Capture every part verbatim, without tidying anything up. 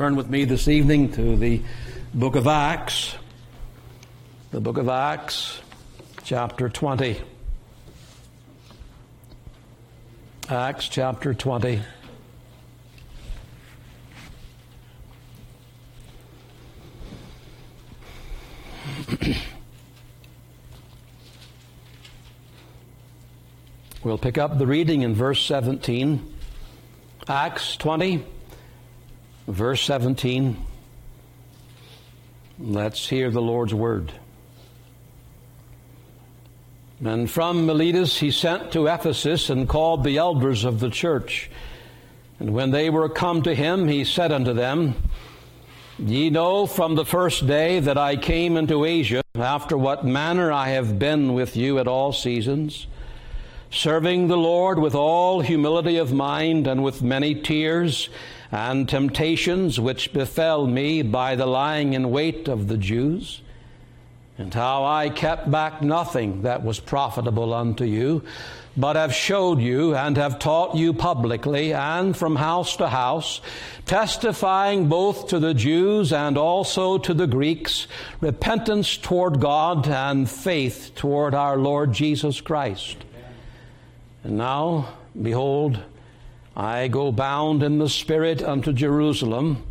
Turn with me this evening to the book of Acts, the book of Acts, chapter twenty. Acts chapter twenty. We'll pick up the reading in verse seventeen. Acts twenty, verse seventeen. Let's hear the Lord's word. And from Miletus he sent to Ephesus and called the elders of the church. And when they were come to him, he said unto them, Ye know from the first day that I came into Asia, after what manner I have been with you at all seasons, serving the Lord with all humility of mind and with many tears and temptations which befell me by the lying in wait of the Jews, and how I kept back nothing that was profitable unto you, but have showed you and have taught you publicly and from house to house, testifying both to the Jews and also to the Greeks, repentance toward God and faith toward our Lord Jesus Christ. And now, behold, I go bound in the Spirit unto Jerusalem,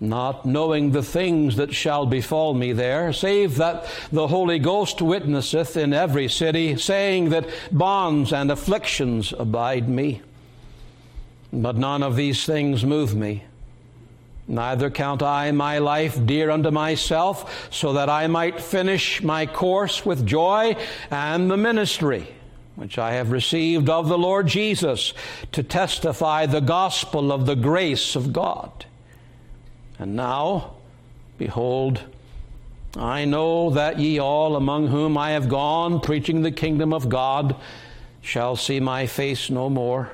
not knowing the things that shall befall me there, save that the Holy Ghost witnesseth in every city, saying that bonds and afflictions abide me. But none of these things move me. Neither count I my life dear unto myself, so that I might finish my course with joy and the ministry which I have received of the Lord Jesus, to testify the gospel of the grace of God. And now, behold, I know that ye all among whom I have gone, preaching the kingdom of God, shall see my face no more.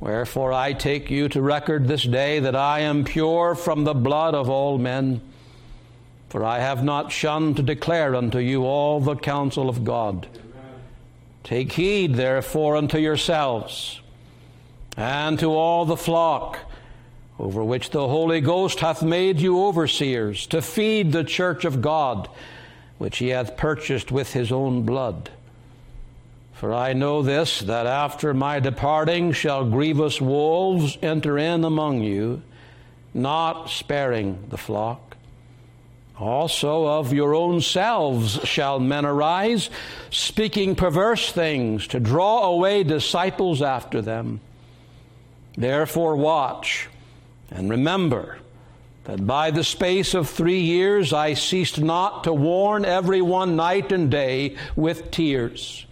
Wherefore I take you to record this day that I am pure from the blood of all men, for I have not shunned to declare unto you all the counsel of God. Take heed, therefore, unto yourselves and to all the flock, over which the Holy Ghost hath made you overseers, to feed the church of God, which he hath purchased with his own blood. For I know this, that after my departing shall grievous wolves enter in among you, not sparing the flock. Also of your own selves shall men arise, speaking perverse things, to draw away disciples after them. Therefore watch, and remember that by the space of three years I ceased not to warn everyone night and day with tears.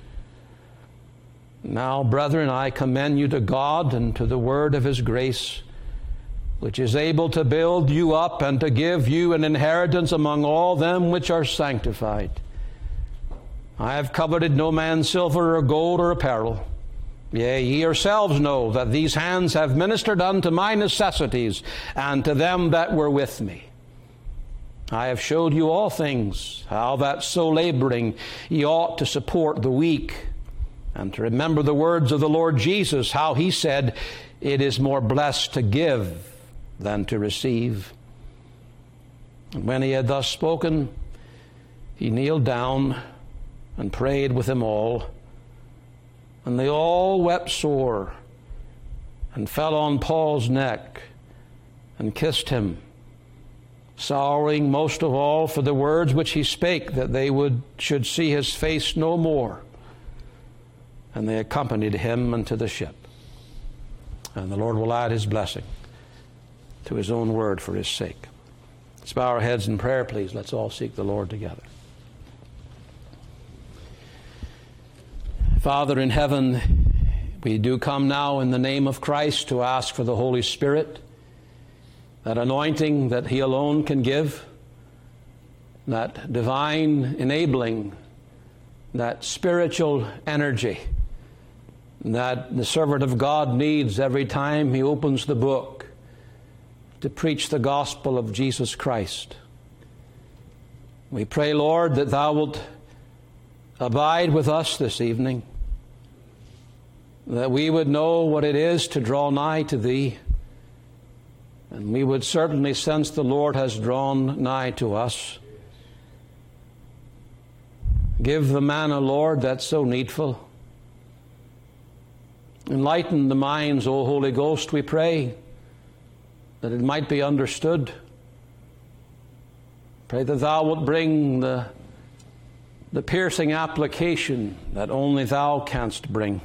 Now, brethren, I commend you to God and to the word of his grace, which is able to build you up and to give you an inheritance among all them which are sanctified. I have coveted no man's silver or gold or apparel. Yea, ye yourselves know that these hands have ministered unto my necessities and to them that were with me. I have showed you all things, how that so laboring ye ought to support the weak, and to remember the words of the Lord Jesus, how he said, It is more blessed to give than to receive. And when he had thus spoken, he kneeled down and prayed with them all. And they all wept sore, and fell on Paul's neck, and kissed him, sorrowing most of all for the words which he spake, that they would should see his face no more. And they accompanied him unto the ship. And the Lord will add his blessing to his own word for his sake. Let's bow our heads in prayer, please. Let's all seek the Lord together. Father in heaven, we do come now in the name of Christ to ask for the Holy Spirit, that anointing that he alone can give, that divine enabling, that spiritual energy that the servant of God needs every time he opens the book to preach the gospel of Jesus Christ. We pray, Lord, that thou wilt abide with us this evening, that we would know what it is to draw nigh to thee, And we would certainly, since the Lord has drawn nigh to us, give the manna, Lord, that's so needful. Enlighten the minds, O Holy Ghost, we pray, that it might be understood. Pray that Thou wilt bring the, the piercing application that only Thou canst bring.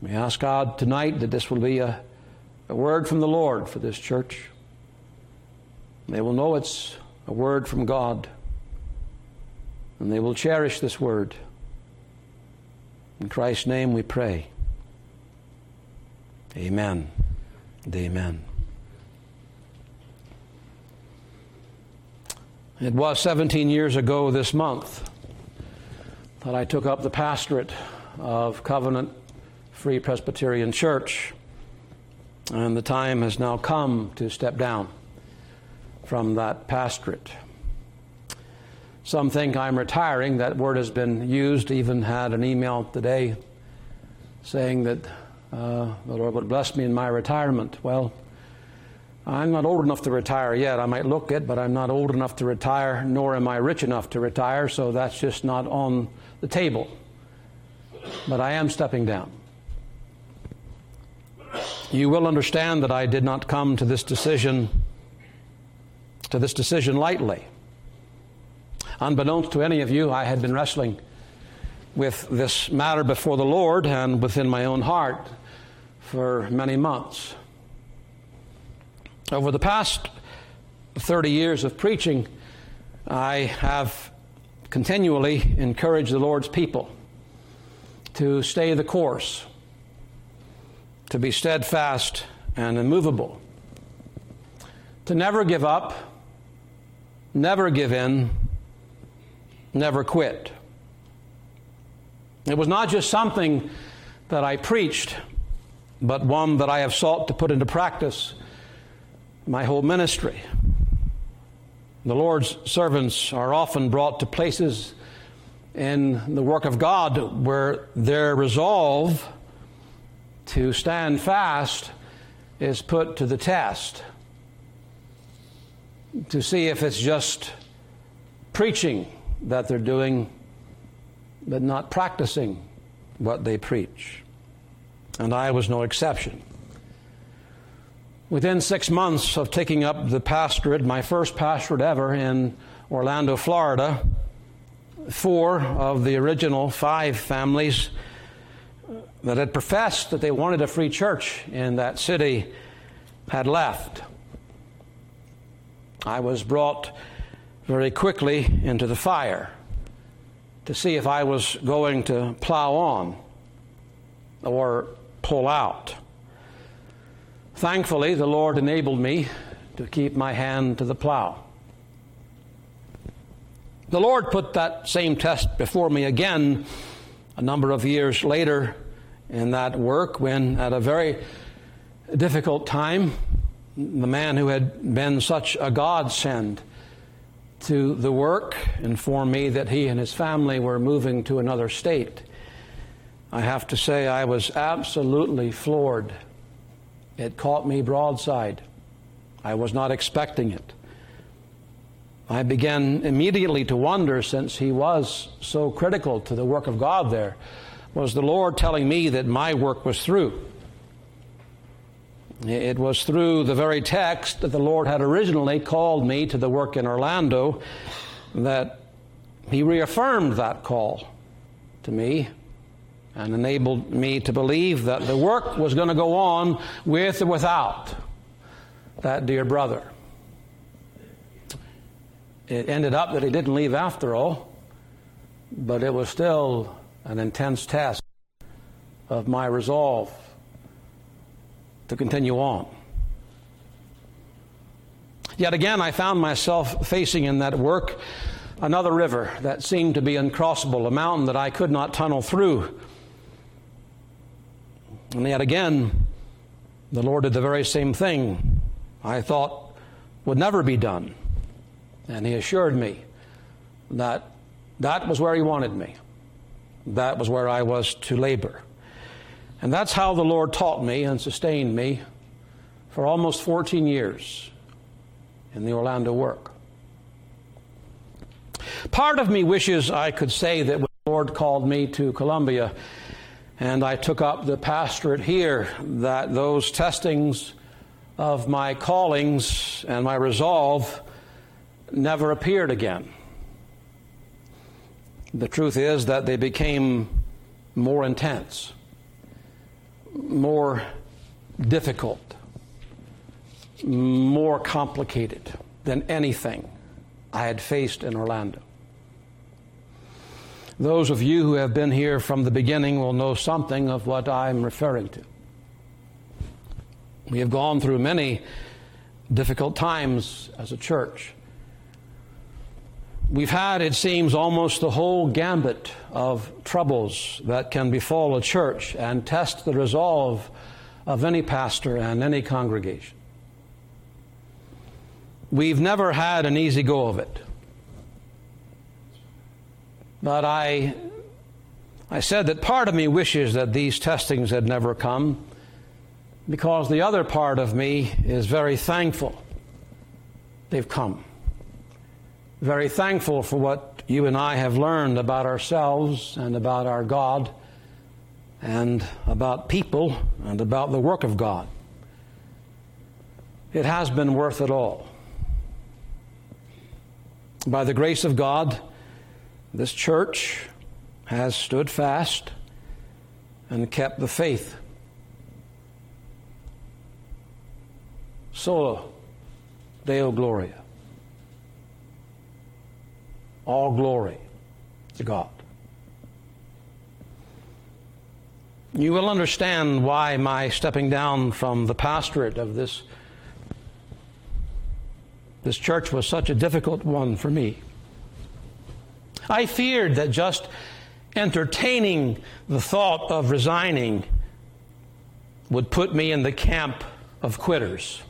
We ask God tonight that this will be a, a word from the Lord for this church. They will know it's a word from God, and they will cherish this word. In Christ's name we pray. Amen and amen. It was seventeen years ago this month that I took up the pastorate of Covenant Free Presbyterian Church, and the time has now come to step down from that pastorate. Some think I'm retiring. That word has been used. Even had an email today saying that uh, the Lord would bless me in my retirement. Well, I'm not old enough to retire yet. I might look it, but I'm not old enough to retire, nor am I rich enough to retire, so that's just not on the table. But I am stepping down. You will understand that I did not come to this decision to this decision lightly. Unbeknownst to any of you, I had been wrestling with this matter before the Lord and within my own heart for many months. Over the past thirty years of preaching, I have continually encouraged the Lord's people to stay the course, to be steadfast and immovable, to never give up, never give in, never quit. It was not just something that I preached, but one that I have sought to put into practice my whole ministry. The Lord's servants are often brought to places in the work of God where their resolve to stand fast is put to the test, to see if it's just preaching that they're doing, but not practicing what they preach. And I was no exception. Within six months of taking up the pastorate, my first pastorate ever in Orlando, Florida, four of the original five families that had professed that they wanted a free church in that city had left. I was brought very quickly into the fire to see if I was going to plow on or pull out. Thankfully, the Lord enabled me to keep my hand to the plow. The Lord put that same test before me again a number of years later in that work, when at a very difficult time, the man who had been such a godsend to the work informed me that he and his family were moving to another state. I have to say I was absolutely floored. It caught me broadside. I was not expecting it. I began immediately to wonder, since he was so critical to the work of God there, was the Lord telling me that my work was through? It was through the very text that the Lord had originally called me to the work in Orlando that He reaffirmed that call to me and enabled me to believe that the work was going to go on with or without that dear brother. It ended up that he didn't leave after all, but it was still an intense test of my resolve to continue on. Yet again, I found myself facing in that work another river that seemed to be uncrossable, a mountain that I could not tunnel through. And yet again, the Lord did the very same thing I thought would never be done. And He assured me that that was where He wanted me. That was where I was to labor. And that's how the Lord taught me and sustained me for almost fourteen years in the Orlando work. Part of me wishes I could say that when the Lord called me to Columbia and I took up the pastorate here, that those testings of my callings and my resolve never appeared again. The truth is that they became more intense, more difficult, more complicated than anything I had faced in Orlando. Those of you who have been here from the beginning will know something of what I'm referring to. We have gone through many difficult times as a church. We've had, it seems, almost the whole gambit of troubles that can befall a church and test the resolve of any pastor and any congregation. We've never had an easy go of it. But I, I said that part of me wishes that these testings had never come, because the other part of me is very thankful they've come. Very thankful for what you and I have learned about ourselves and about our God and about people and about the work of God. It has been worth it all. By the grace of God, this church has stood fast and kept the faith. Sola Deo Gloria. All glory to God. You will understand why my stepping down from the pastorate of this, this church was such a difficult one for me. I feared that just entertaining the thought of resigning would put me in the camp of quitters.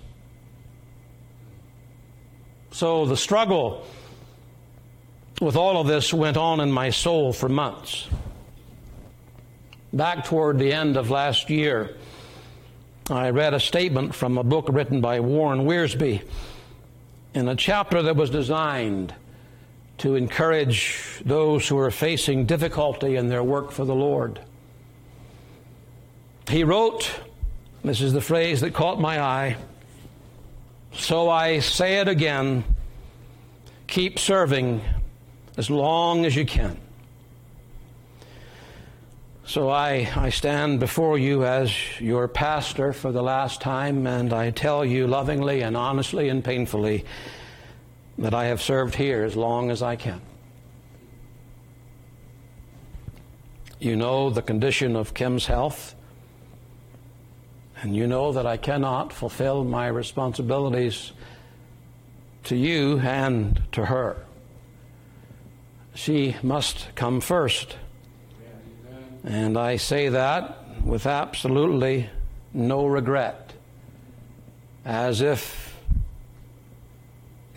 So the struggle with all of this went on in my soul for months. Back toward the end of last year, I read a statement from a book written by Warren Wiersbe in a chapter that was designed to encourage those who are facing difficulty in their work for the Lord. He wrote, this is the phrase that caught my eye, "So I say it again, keep serving as long as you can." So I, I stand before you as your pastor for the last time, and I tell you lovingly and honestly and painfully that I have served here as long as I can. You know the condition of Kim's health, and you know that I cannot fulfill my responsibilities to you and to her. She must come first. And I say that with absolutely no regret, as if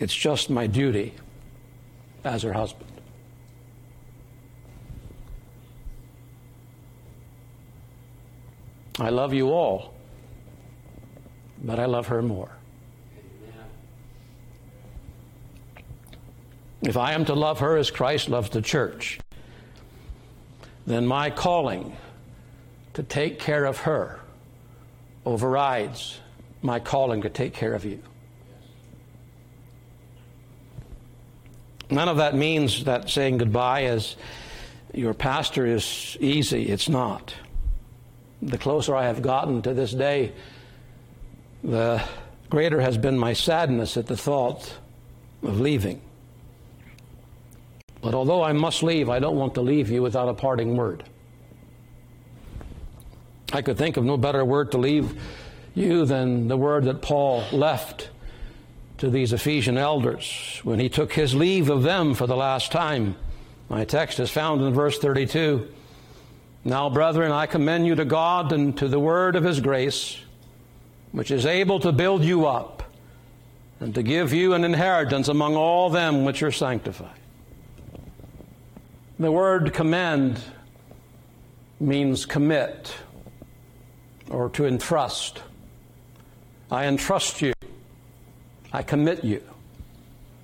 it's just my duty as her husband. I love you all, but I love her more. If I am to love her as Christ loves the church, then my calling to take care of her overrides my calling to take care of you. None of that means that saying goodbye as your pastor is easy. It's not. The closer I have gotten to this day, the greater has been my sadness at the thought of leaving. But although I must leave, I don't want to leave you without a parting word. I could think of no better word to leave you than the word that Paul left to these Ephesian elders when he took his leave of them for the last time. My text is found in verse thirty-two. "Now, brethren, I commend you to God and to the word of his grace, which is able to build you up and to give you an inheritance among all them which are sanctified." The word commend means commit or to entrust. I entrust you. I commit you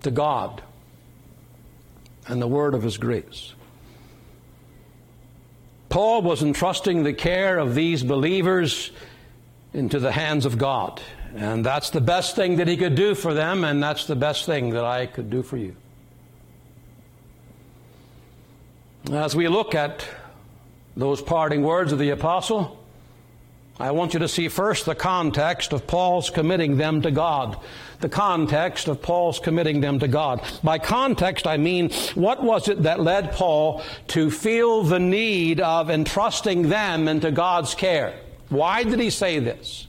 to God and the word of his grace. Paul was entrusting the care of these believers into the hands of God. And that's the best thing that he could do for them, and that's the best thing that I could do for you. As we look at those parting words of the apostle, I want you to see first the context of Paul's committing them to God. The context of Paul's committing them to God. By context, I mean, what was it that led Paul to feel the need of entrusting them into God's care? Why did he say this?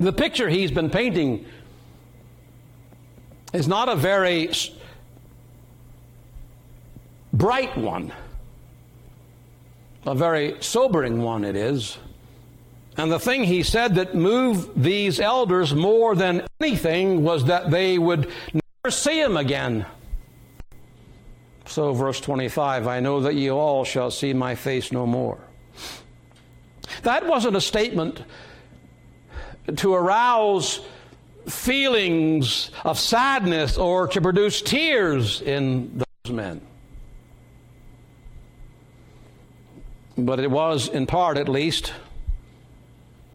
The picture he's been painting is not a very bright one. A very sobering one it is. And the thing he said that moved these elders more than anything was that they would never see him again. So verse twenty-five, I know that ye all shall see my face no more. That wasn't a statement to arouse feelings of sadness or to produce tears in those men. But it was, in part at least,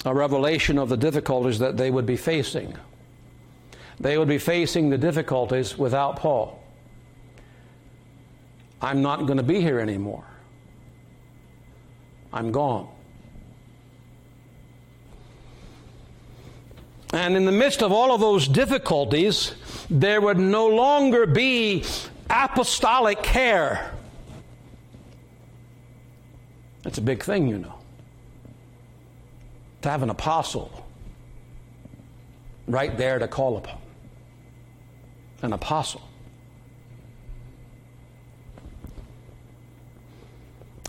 a revelation of the difficulties that they would be facing. They would be facing the difficulties without Paul. I'm not going to be here anymore. I'm gone. And in the midst of all of those difficulties, there would no longer be apostolic care. That's a big thing, you know, to have an apostle right there to call upon. An apostle.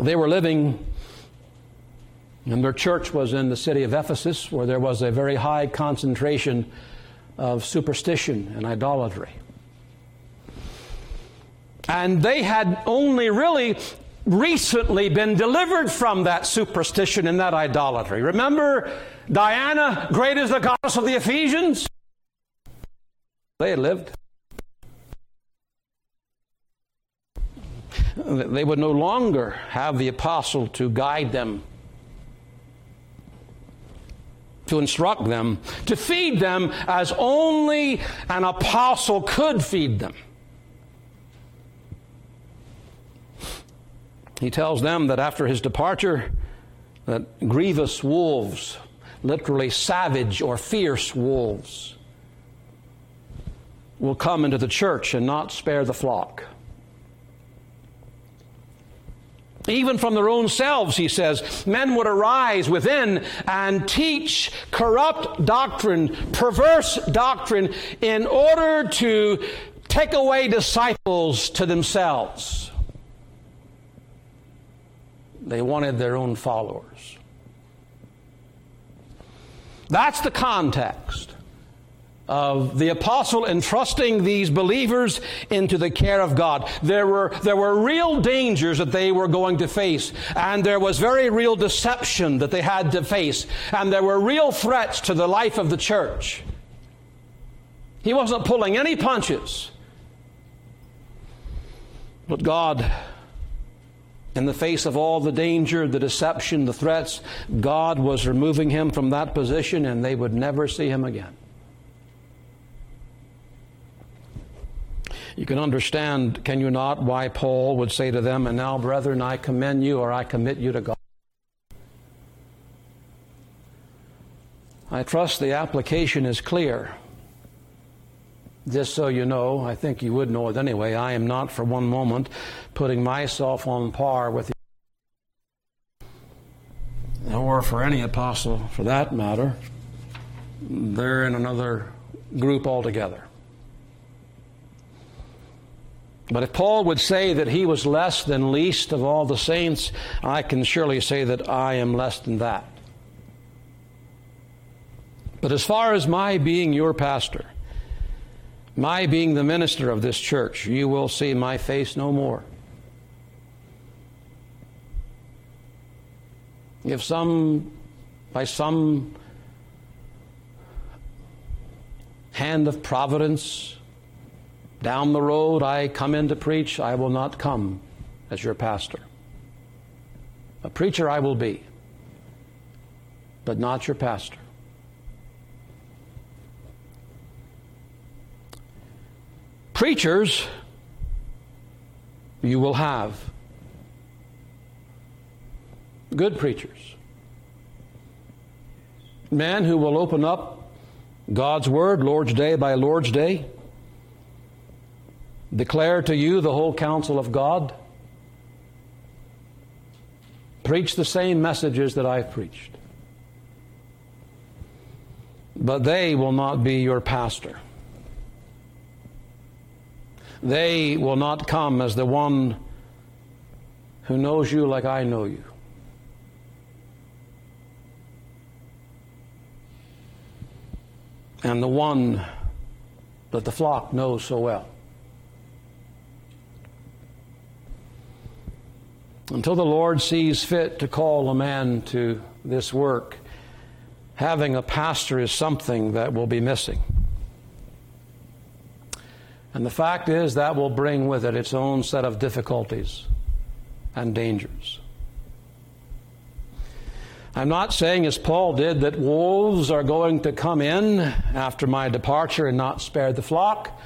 They were living, and their church was in the city of Ephesus, where there was a very high concentration of superstition and idolatry. And they had only really recently been delivered from that superstition and that idolatry. Remember Diana, great is the goddess of the Ephesians? They had lived. They would no longer have the apostle to guide them, to instruct them, to feed them as only an apostle could feed them. He tells them that after his departure, that grievous wolves, literally savage or fierce wolves, will come into the church and not spare the flock. Even from their own selves, he says, men would arise within and teach corrupt doctrine, perverse doctrine, in order to take away disciples to themselves. They wanted their own followers. That's the context of the apostle entrusting these believers into the care of God. There were, there were real dangers that they were going to face, and there was very real deception that they had to face, and there were real threats to the life of the church. He wasn't pulling any punches. But God, in the face of all the danger, the deception, the threats, God was removing him from that position, and they would never see him again. You can understand, can you not, why Paul would say to them, and now, brethren, I commend you, or I commit you to God. I trust the application is clear. Just so you know, I think you would know it anyway, I am not for one moment putting myself on par with the, or for any apostle for that matter. They're in another group altogether. But if Paul would say that he was less than least of all the saints, I can surely say that I am less than that. But as far as my being your pastor, my being the minister of this church, you will see my face no more. If some, by some hand of providence, down the road I come in to preach, I will not come as your pastor. A preacher I will be, but not your pastor. Preachers you will have. Good preachers. Men who will open up God's Word, Lord's Day by Lord's Day, declare to you the whole counsel of God, preach the same messages that I've preached. But they will not be your pastor. They will not come as the one who knows you like I know you. And the one that the flock knows so well. Until the Lord sees fit to call a man to this work, having a pastor is something that will be missing. And the fact is that will bring with it its own set of difficulties and dangers. I'm not saying, as Paul did, that wolves are going to come in after my departure and not spare the flock.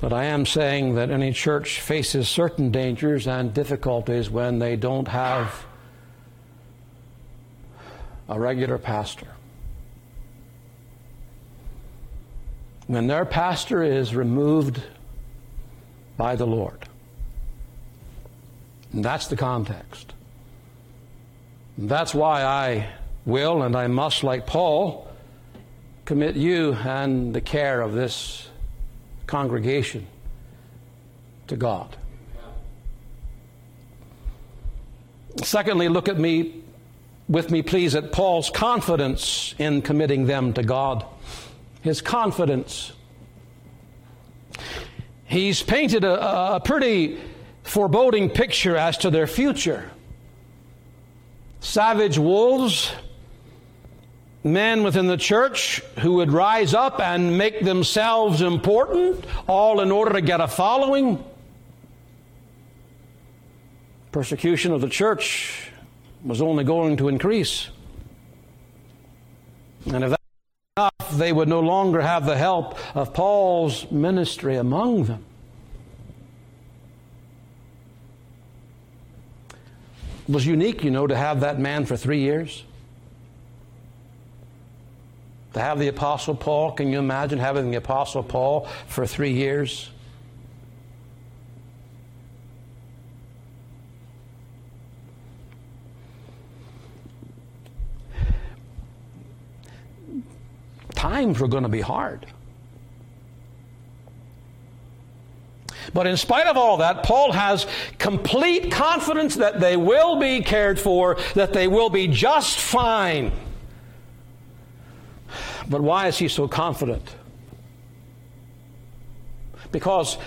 But I am saying that any church faces certain dangers and difficulties when they don't have a regular pastor. When their pastor is removed by the Lord. And that's the context. And that's why I will and I must, like Paul, commit you and the care of this congregation to God. Secondly, look at me with me, please, at Paul's confidence in committing them to God. His confidence. He's painted a, a pretty foreboding picture as to their future. Savage wolves, men within the church who would rise up and make themselves important, all in order to get a following. Persecution of the church was only going to increase. And if that was enough, they would no longer have the help of Paul's ministry among them. It was unique, you know, to have that man for three years. To have the Apostle Paul, can you imagine having the Apostle Paul for three years? Times were going to be hard. But in spite of all that, Paul has complete confidence that they will be cared for, that they will be just fine. But why is he so confident? Because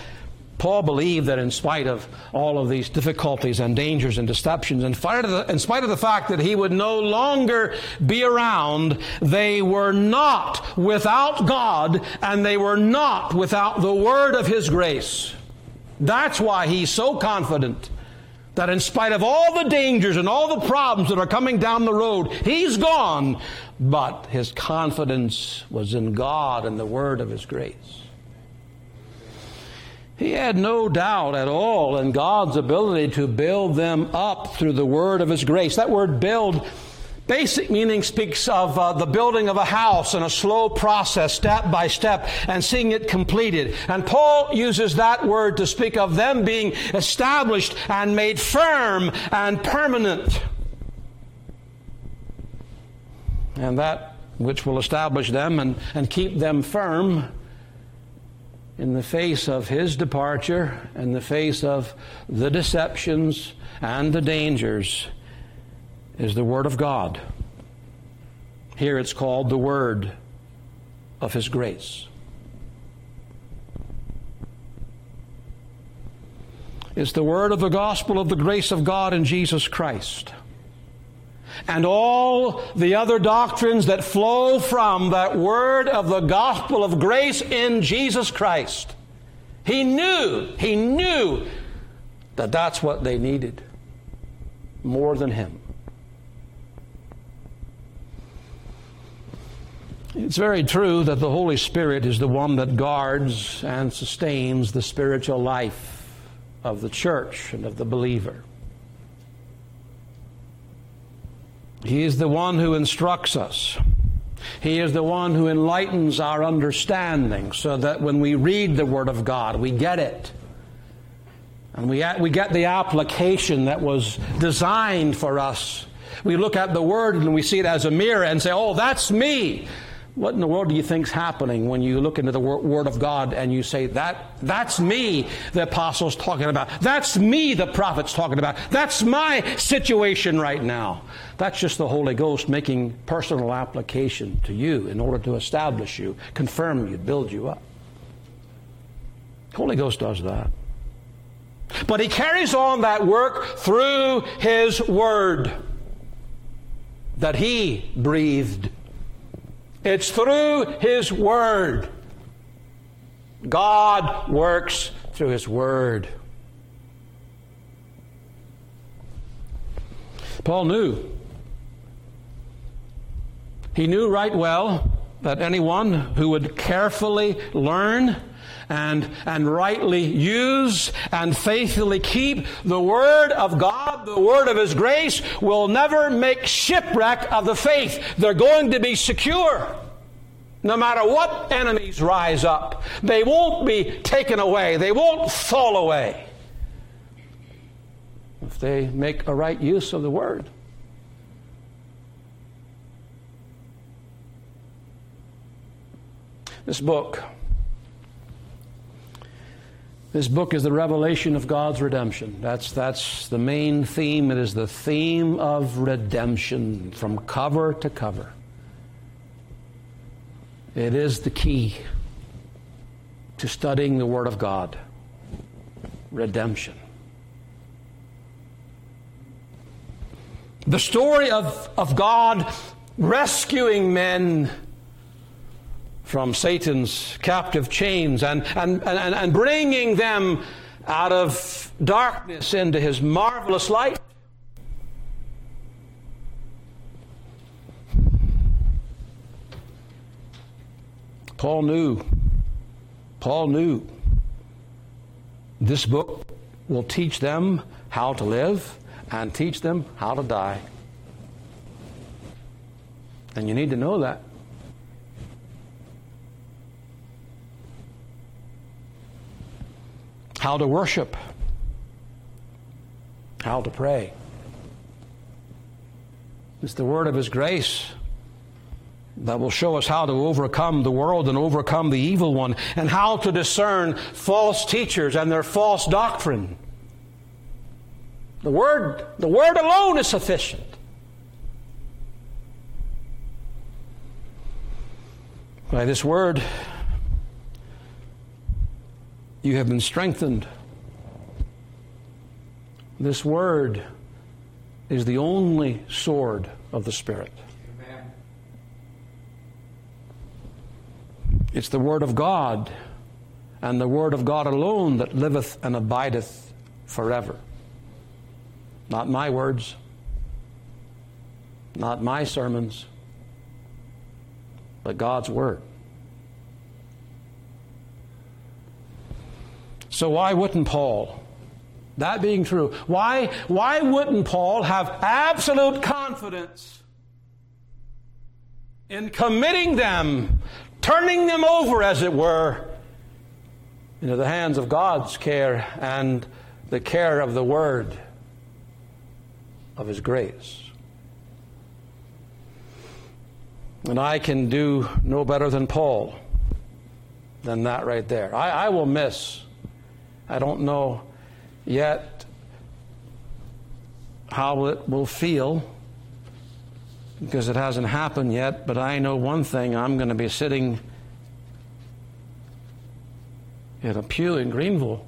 Paul believed that in spite of all of these difficulties and dangers and deceptions, in spite of the, in spite of the fact that he would no longer be around, they were not without God, and they were not without the word of his grace. That's why he's so confident that in spite of all the dangers and all the problems that are coming down the road, he's gone. But his confidence was in God and the word of his grace. He had no doubt at all in God's ability to build them up through the word of his grace. That word build, basic meaning, speaks of uh, the building of a house in a slow process, step by step, and seeing it completed. And Paul uses that word to speak of them being established and made firm and permanent. And that which will establish them and, and keep them firm in the face of his departure, in the face of the deceptions and the dangers, is the Word of God. Here it's called the Word of His grace. It's the Word of the Gospel of the grace of God in Jesus Christ. and all the other doctrines that flow from that word of the gospel of grace in Jesus Christ. He knew, he knew that that's what they needed more than him. It's very true that the Holy Spirit is the one that guards and sustains the spiritual life of the church and of the believer. He is the one who instructs us. He is the one who enlightens our understanding so that when we read the Word of God, we get it. And we we get the application that was designed for us. We look at the Word and we see it as a mirror and say, oh, that's me. What in the world do you think's happening when you look into the Word of God and you say, that that's me the apostle's talking about. That's me the prophet's talking about. That's my situation right now. That's just the Holy Ghost making personal application to you in order to establish you, confirm you, build you up. The Holy Ghost does that. But he carries on that work through his Word that he breathed. It's through his Word. God works through his Word. Paul knew. He knew right well that anyone who would carefully learn and, and rightly use and faithfully keep the Word of God, the Word of his grace, will never make shipwreck of the faith. They're going to be secure. No matter what enemies rise up, they won't be taken away. They won't fall away. If they make a right use of the Word. This book, this book is the revelation of God's redemption. That's that's the main theme. It is the theme of redemption from cover to cover. It is the key to studying the Word of God. Redemption. The story of, of God rescuing men from Satan's captive chains and, and, and, and bringing them out of darkness into his marvelous light. Paul knew. Paul knew. This book will teach them how to live and teach them how to die. And you need to know that. How to worship, how to pray. It's the Word of his grace that will show us how to overcome the world and overcome the evil one, and how to discern false teachers and their false doctrine. The Word, the Word alone is sufficient. By this Word, you have been strengthened. This Word is the only sword of the Spirit. Amen. It's the Word of God, and the Word of God alone, that liveth and abideth forever. Not my words, not my sermons, but God's Word. So why wouldn't Paul, that being true, why, why wouldn't Paul have absolute confidence in committing them, turning them over, as it were, into the hands of God's care and the care of the Word of his grace? And I can do no better than Paul than that right there. I, I will miss... I don't know yet how it will feel, because it hasn't happened yet, but I know one thing. I'm going to be sitting in a pew in Greenville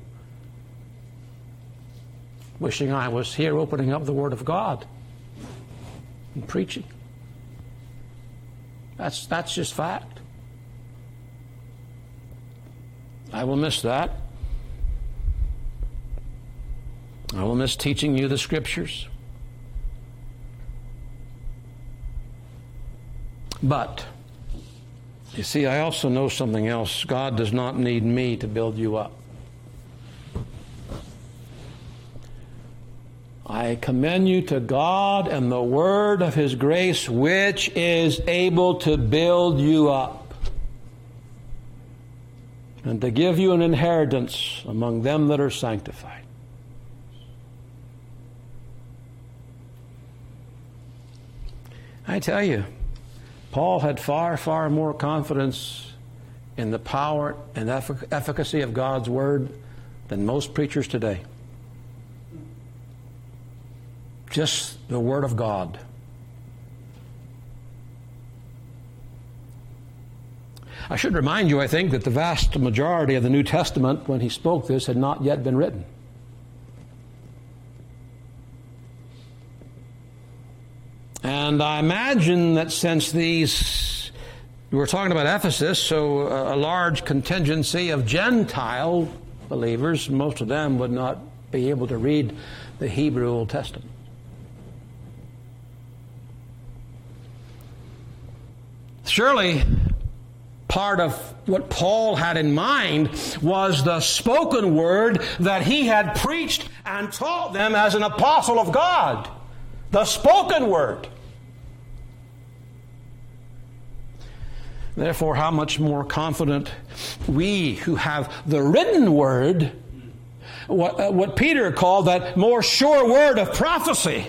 wishing I was here opening up the Word of God and preaching. That's, that's just fact. I will miss that. I will miss teaching you the Scriptures. But, you see, I also know something else. God does not need me to build you up. I commend you to God and the word of His grace, which is able to build you up and to give you an inheritance among them that are sanctified. I tell you, Paul had far, far more confidence in the power and effic- efficacy of God's word than most preachers today. Just the word of God. I should remind you, I think, that the vast majority of the New Testament, when he spoke this, had not yet been written. And I imagine that since these, we're talking about Ephesus, so a large contingency of Gentile believers, most of them would not be able to read the Hebrew Old Testament. Surely, part of what Paul had in mind was the spoken word that he had preached and taught them as an apostle of God. The spoken word. Therefore, how much more confident we who have the written word, what, uh, what Peter called that more sure word of prophecy,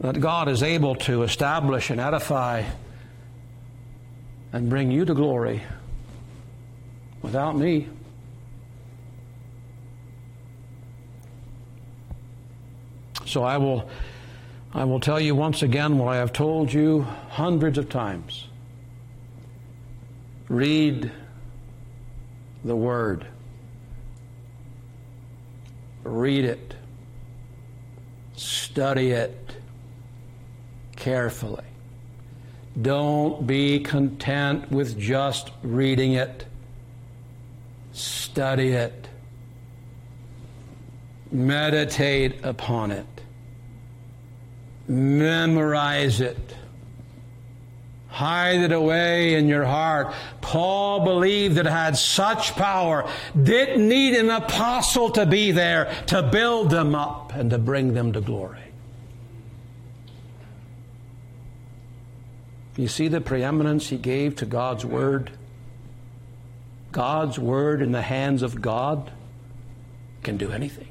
that God is able to establish and edify and bring you to glory without me. So I will... I will tell you once again what I have told you hundreds of times. Read the Word. Read it. Study it carefully. Don't be content with just reading it. Study it. Meditate upon it. Memorize it. Hide it away in your heart. Paul believed that it had such power, didn't need an apostle to be there to build them up and to bring them to glory. You see the preeminence he gave to God's Word? God's Word in the hands of God can do anything.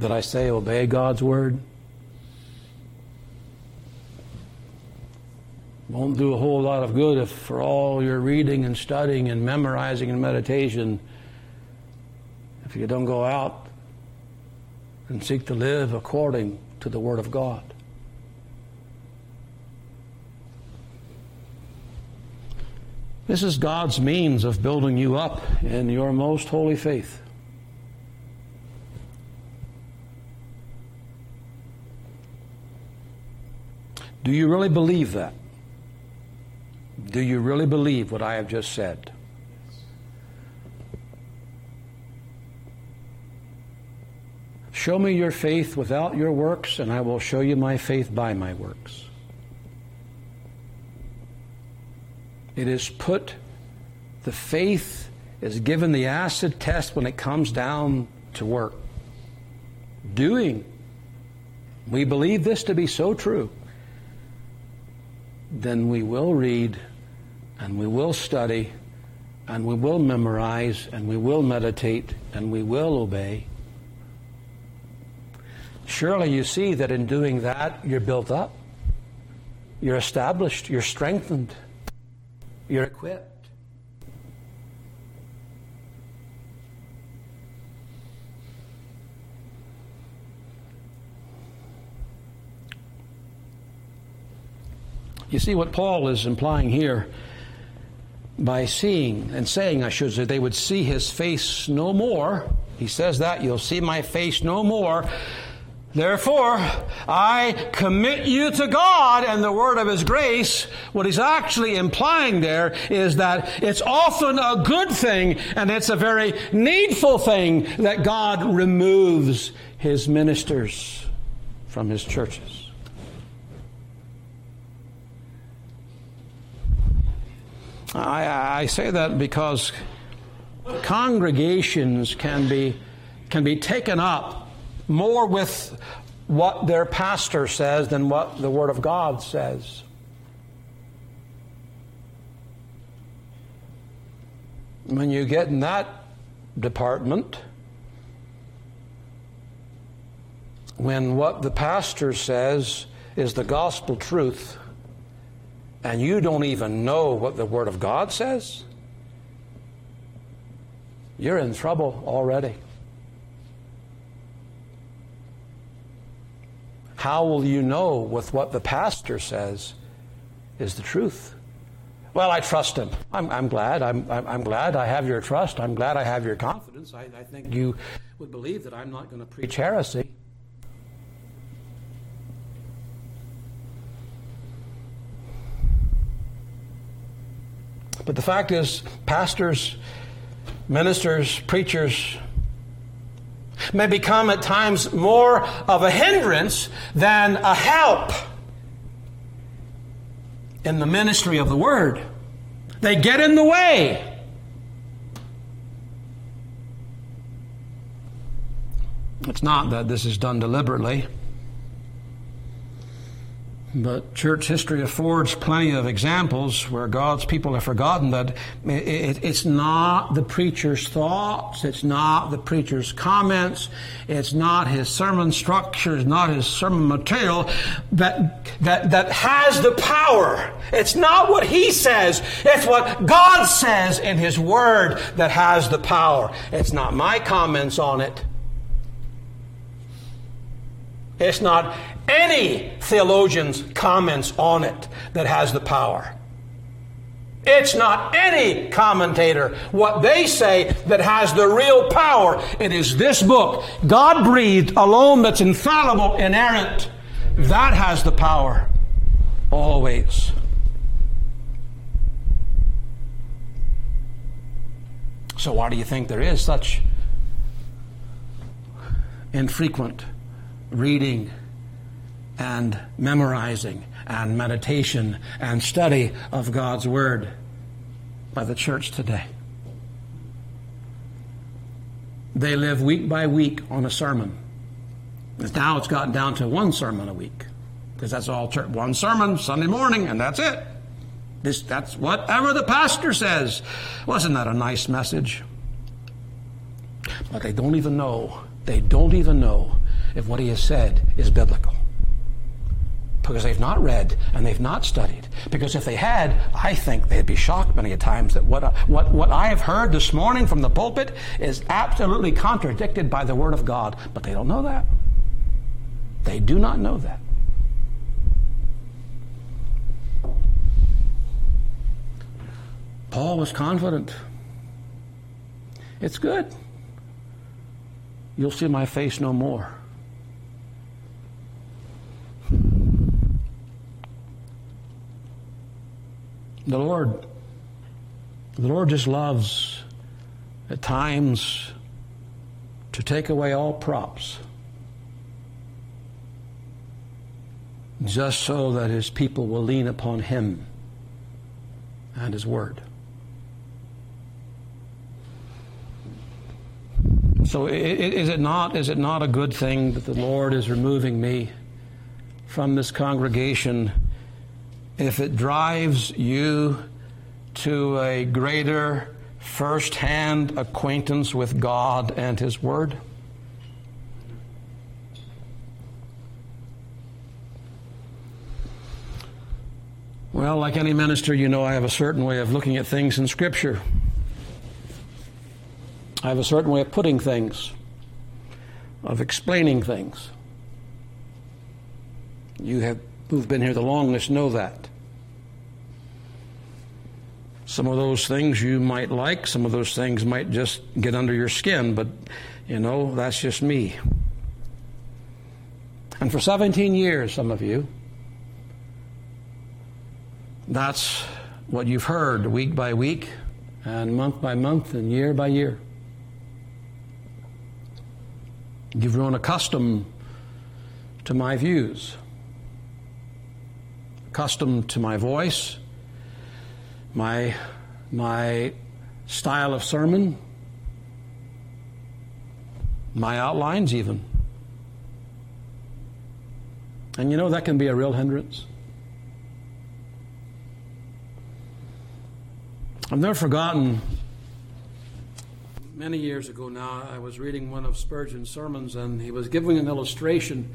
Did I say obey God's word? Won't do a whole lot of good if for all your reading and studying and memorizing and meditation, if you don't go out and seek to live according to the word of God. This is God's means of building you up in your most holy faith. Do you really believe that? Do you really believe what I have just said? Show me your faith without your works, and I will show you my faith by my works. It is put, the faith is given the acid test when it comes down to work. Doing. We believe this to be so true. Then we will read, and we will study, and we will memorize, and we will meditate, and we will obey. Surely you see that in doing that, you're built up, you're established, you're strengthened, you're equipped. You see what Paul is implying here. by seeing and saying, I should say, they would see his face no more. He says that, you'll see my face no more. Therefore, I commit you to God and the word of his grace. What he's actually implying there is that it's often a good thing and it's a very needful thing that God removes his ministers from his churches. I, I say that because congregations can be can be taken up more with what their pastor says than what the Word of God says. When you get in that department, when what the pastor says is the gospel truth, and you don't even know what the Word of God says, you're in trouble already. How will you know with what the pastor says is the truth? Well, I trust him. I'm, I'm glad. I'm, I'm glad I have your trust. I'm glad I have your confidence. I, I think you would believe that I'm not going to preach heresy. But the fact is, pastors, ministers, preachers may become at times more of a hindrance than a help in the ministry of the Word. They get in the way. It's not that this is done deliberately, but church history affords plenty of examples where God's people have forgotten that it's not the preacher's thoughts, it's not the preacher's comments, it's not his sermon structure, it's not his sermon material that that that has the power. It's not what he says, it's what God says in his word that has the power. It's not my comments on it. It's not any theologian's comments on it that has the power. It's not any commentator, what they say, that has the real power. It is this book, God-breathed, alone, that's infallible, inerrant. That has the power always. So why do you think there is such infrequent reading and memorizing and meditation and study of God's Word by the church today? They live week by week on a sermon. Now it's gotten down to one sermon a week, because that's all church. One sermon, Sunday morning, and that's it. This, that's whatever the pastor says. Wasn't that a nice message? But they don't even know. They don't even know if what he has said is biblical, because they've not read and they've not studied. Because if they had, I think they'd be shocked many a times that what, what, what I have heard this morning from the pulpit is absolutely contradicted by the Word of God. But they don't know that. They do not know that. Paul was confident. It's good. You'll see my face no more. The Lord, the Lord just loves at times to take away all props, just so that his people will lean upon him and his word. So is it not, is it not a good thing that the Lord is removing me from this congregation if it drives you to a greater first-hand acquaintance with God and His Word? Well, like any minister, you know I have a certain way of looking at things in Scripture. I have a certain way of putting things, of explaining things. You have, who've been here the longest know that. Some of those things you might like. Some of those things might just get under your skin, but, you know, that's just me. And for seventeen years, some of you, that's what you've heard week by week and month by month and year by year. You've grown accustomed to my views, accustomed to my voice, my my style of sermon, my outlines even. And you know, that can be a real hindrance. I've never forgotten, many years ago now, I was reading one of Spurgeon's sermons, and he was giving an illustration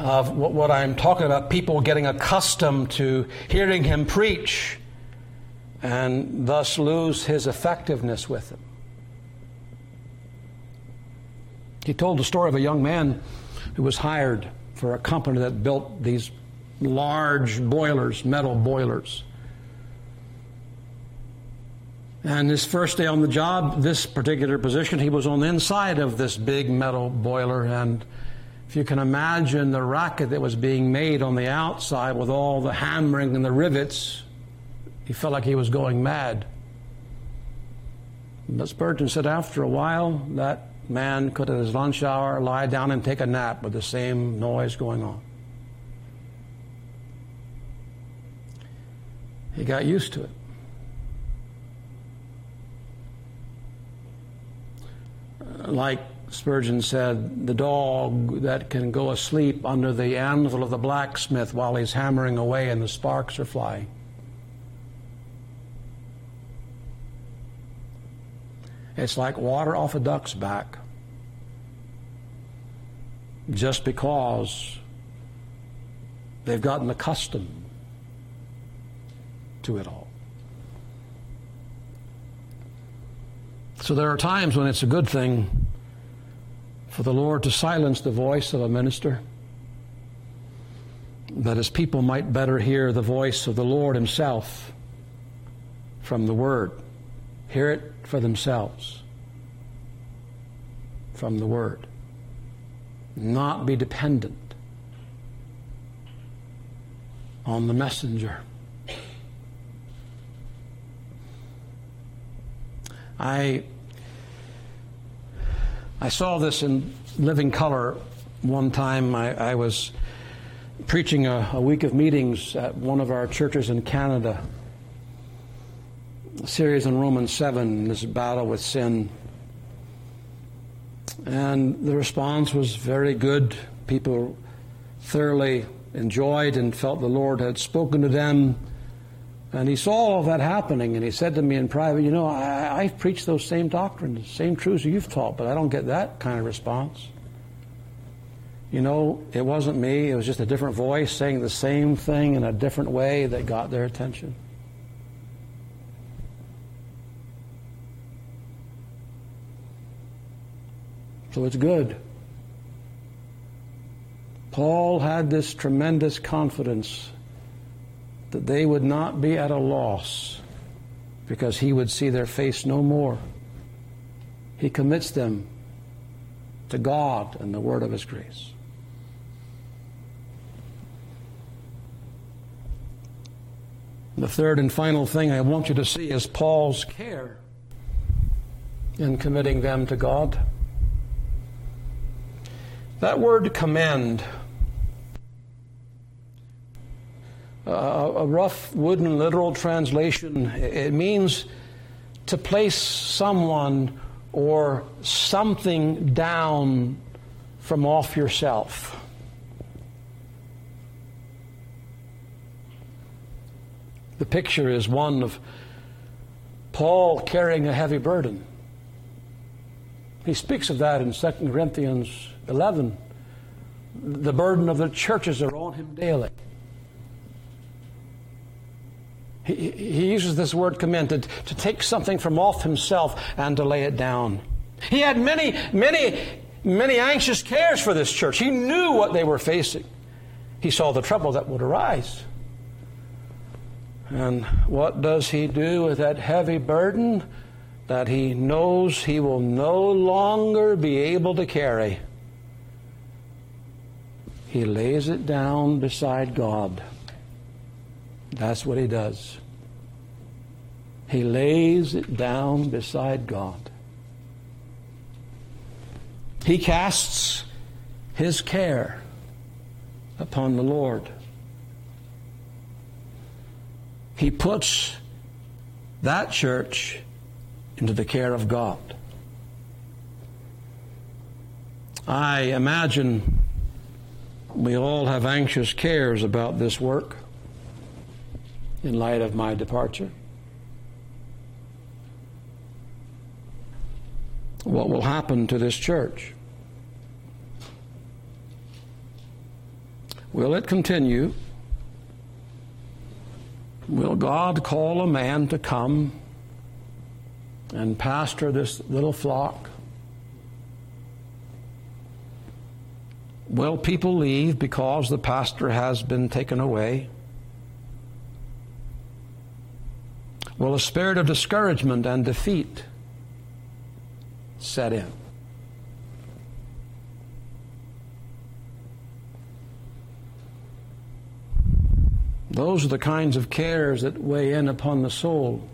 of what I'm talking about, people getting accustomed to hearing him preach and thus lose his effectiveness with him. He told the story of a young man who was hired for a company that built these large boilers, metal boilers. And his first day on the job, this particular position, he was on the inside of this big metal boiler. And if you can imagine the racket that was being made on the outside with all the hammering and the rivets, he felt like he was going mad. But Spurgeon said after a while, that man could at his lunch hour lie down and take a nap with the same noise going on. He got used to it. Like Spurgeon said, the dog that can go asleep under the anvil of the blacksmith while he's hammering away and the sparks are flying. It's like water off a duck's back. Just because they've gotten accustomed to it all. So there are times when it's a good thing for the Lord to silence the voice of a minister, that his people might better hear the voice of the Lord himself from the Word. Hear it for themselves from the Word. Not be dependent on the messenger. I... I saw this in living color one time. I, I was preaching a, a week of meetings at one of our churches in Canada, a series on Romans seven, this battle with sin. And the response was very good. People thoroughly enjoyed and felt the Lord had spoken to them. And he saw all that happening, and he said to me in private, you know, I, I've preached those same doctrines, same truths you've taught, but I don't get that kind of response. You know, it wasn't me. It was just a different voice saying the same thing in a different way that got their attention. So it's good. Paul had this tremendous confidence that they would not be at a loss because he would see their face no more. He commits them to God and the word of his grace. The third and final thing I want you to see is Paul's care in committing them to God. That word commend, Uh, a rough wooden literal translation, it means to place someone or something down from off yourself. The picture is one of Paul carrying a heavy burden. He speaks of that in Second Corinthians eleven. The burden of the churches are on him daily. He, he uses this word commend to, to take something from off himself and to lay it down. He had many, many, many anxious cares for this church. He knew what they were facing. He saw the trouble that would arise. And what does he do with that heavy burden that he knows he will no longer be able to carry? He lays it down beside God. That's what he does. He lays it down beside God. He casts his care upon the Lord. He puts that church into the care of God. I imagine we all have anxious cares about this work in light of my departure. What will happen to this church? Will it continue? Will God call a man to come and pastor this little flock? Will people leave because the pastor has been taken away? Will a spirit of discouragement and defeat set in? Those are the kinds of cares that weigh in upon the soul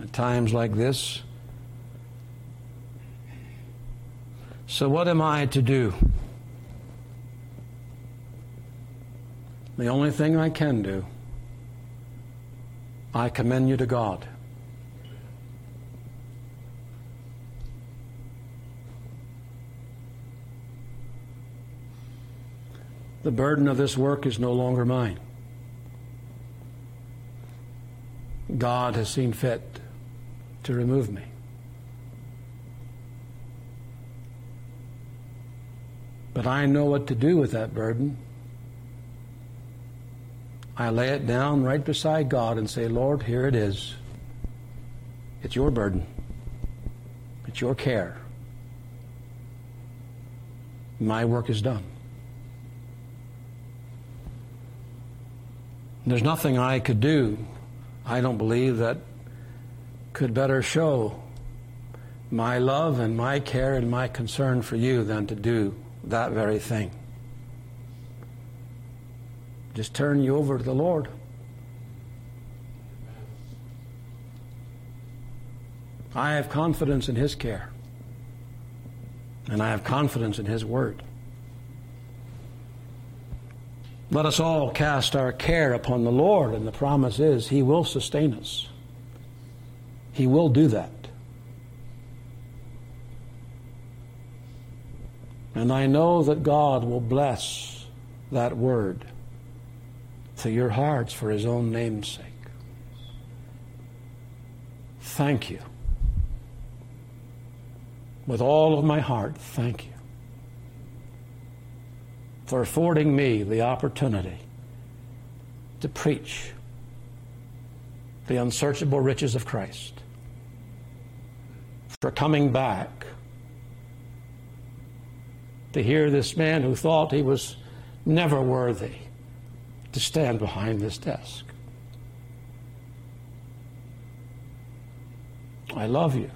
at times like this. So what am I to do? The only thing I can do, I commend you to God. The burden of this work is no longer mine. God has seen fit to remove me. But I know what to do with that burden. I lay it down right beside God and say, Lord, here it is. It's your burden. It's your care. My work is done. There's nothing I could do, I don't believe, that could better show my love and my care and my concern for you than to do that very thing. Just turn you over to the Lord. I have confidence in His care, and I have confidence in His word. Let us all cast our care upon the Lord, and the promise is He will sustain us. He will do that. And I know that God will bless that word to your hearts for His own name's sake. Thank you. With all of my heart, thank you for affording me the opportunity to preach the unsearchable riches of Christ, for coming back to hear this man who thought he was never worthy to stand behind this desk. I love you,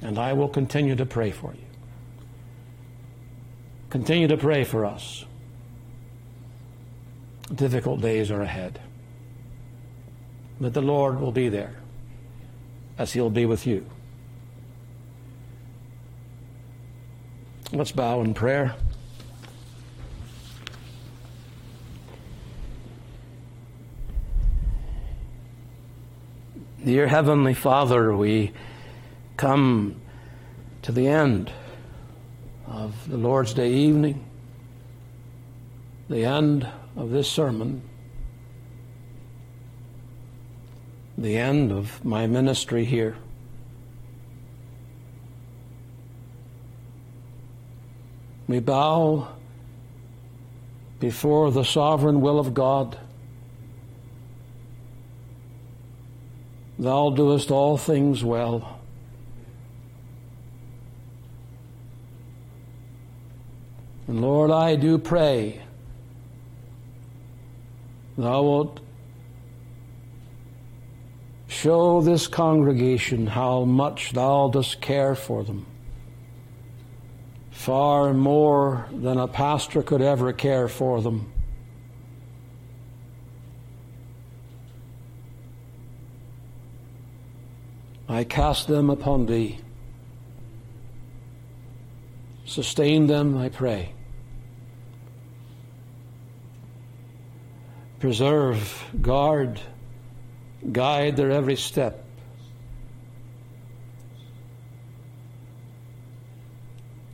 and I will continue to pray for you. Continue to pray for us. Difficult days are ahead. But the Lord will be there, as He'll be with you. Let's bow in prayer. Dear Heavenly Father, we come to the end of the Lord's Day evening, the end of this sermon, the end of my ministry here. We bow before the sovereign will of God. Thou doest all things well. And Lord, I do pray Thou wilt Show this congregation how much thou dost care for them, far more than a pastor could ever care for them. I cast them upon thee. Sustain them, I pray. Preserve, guard, guide their every step.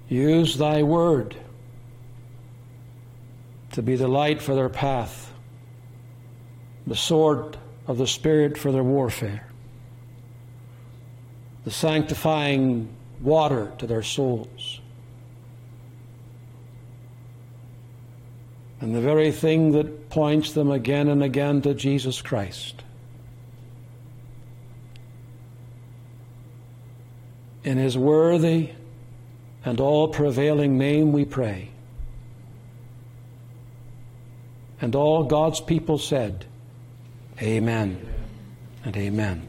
Use thy word to be the light for their path, the sword of the Spirit for their warfare, the sanctifying water to their souls, and the very thing that points them again and again to Jesus Christ. In his worthy and all-prevailing name we pray. And all God's people said, Amen and amen.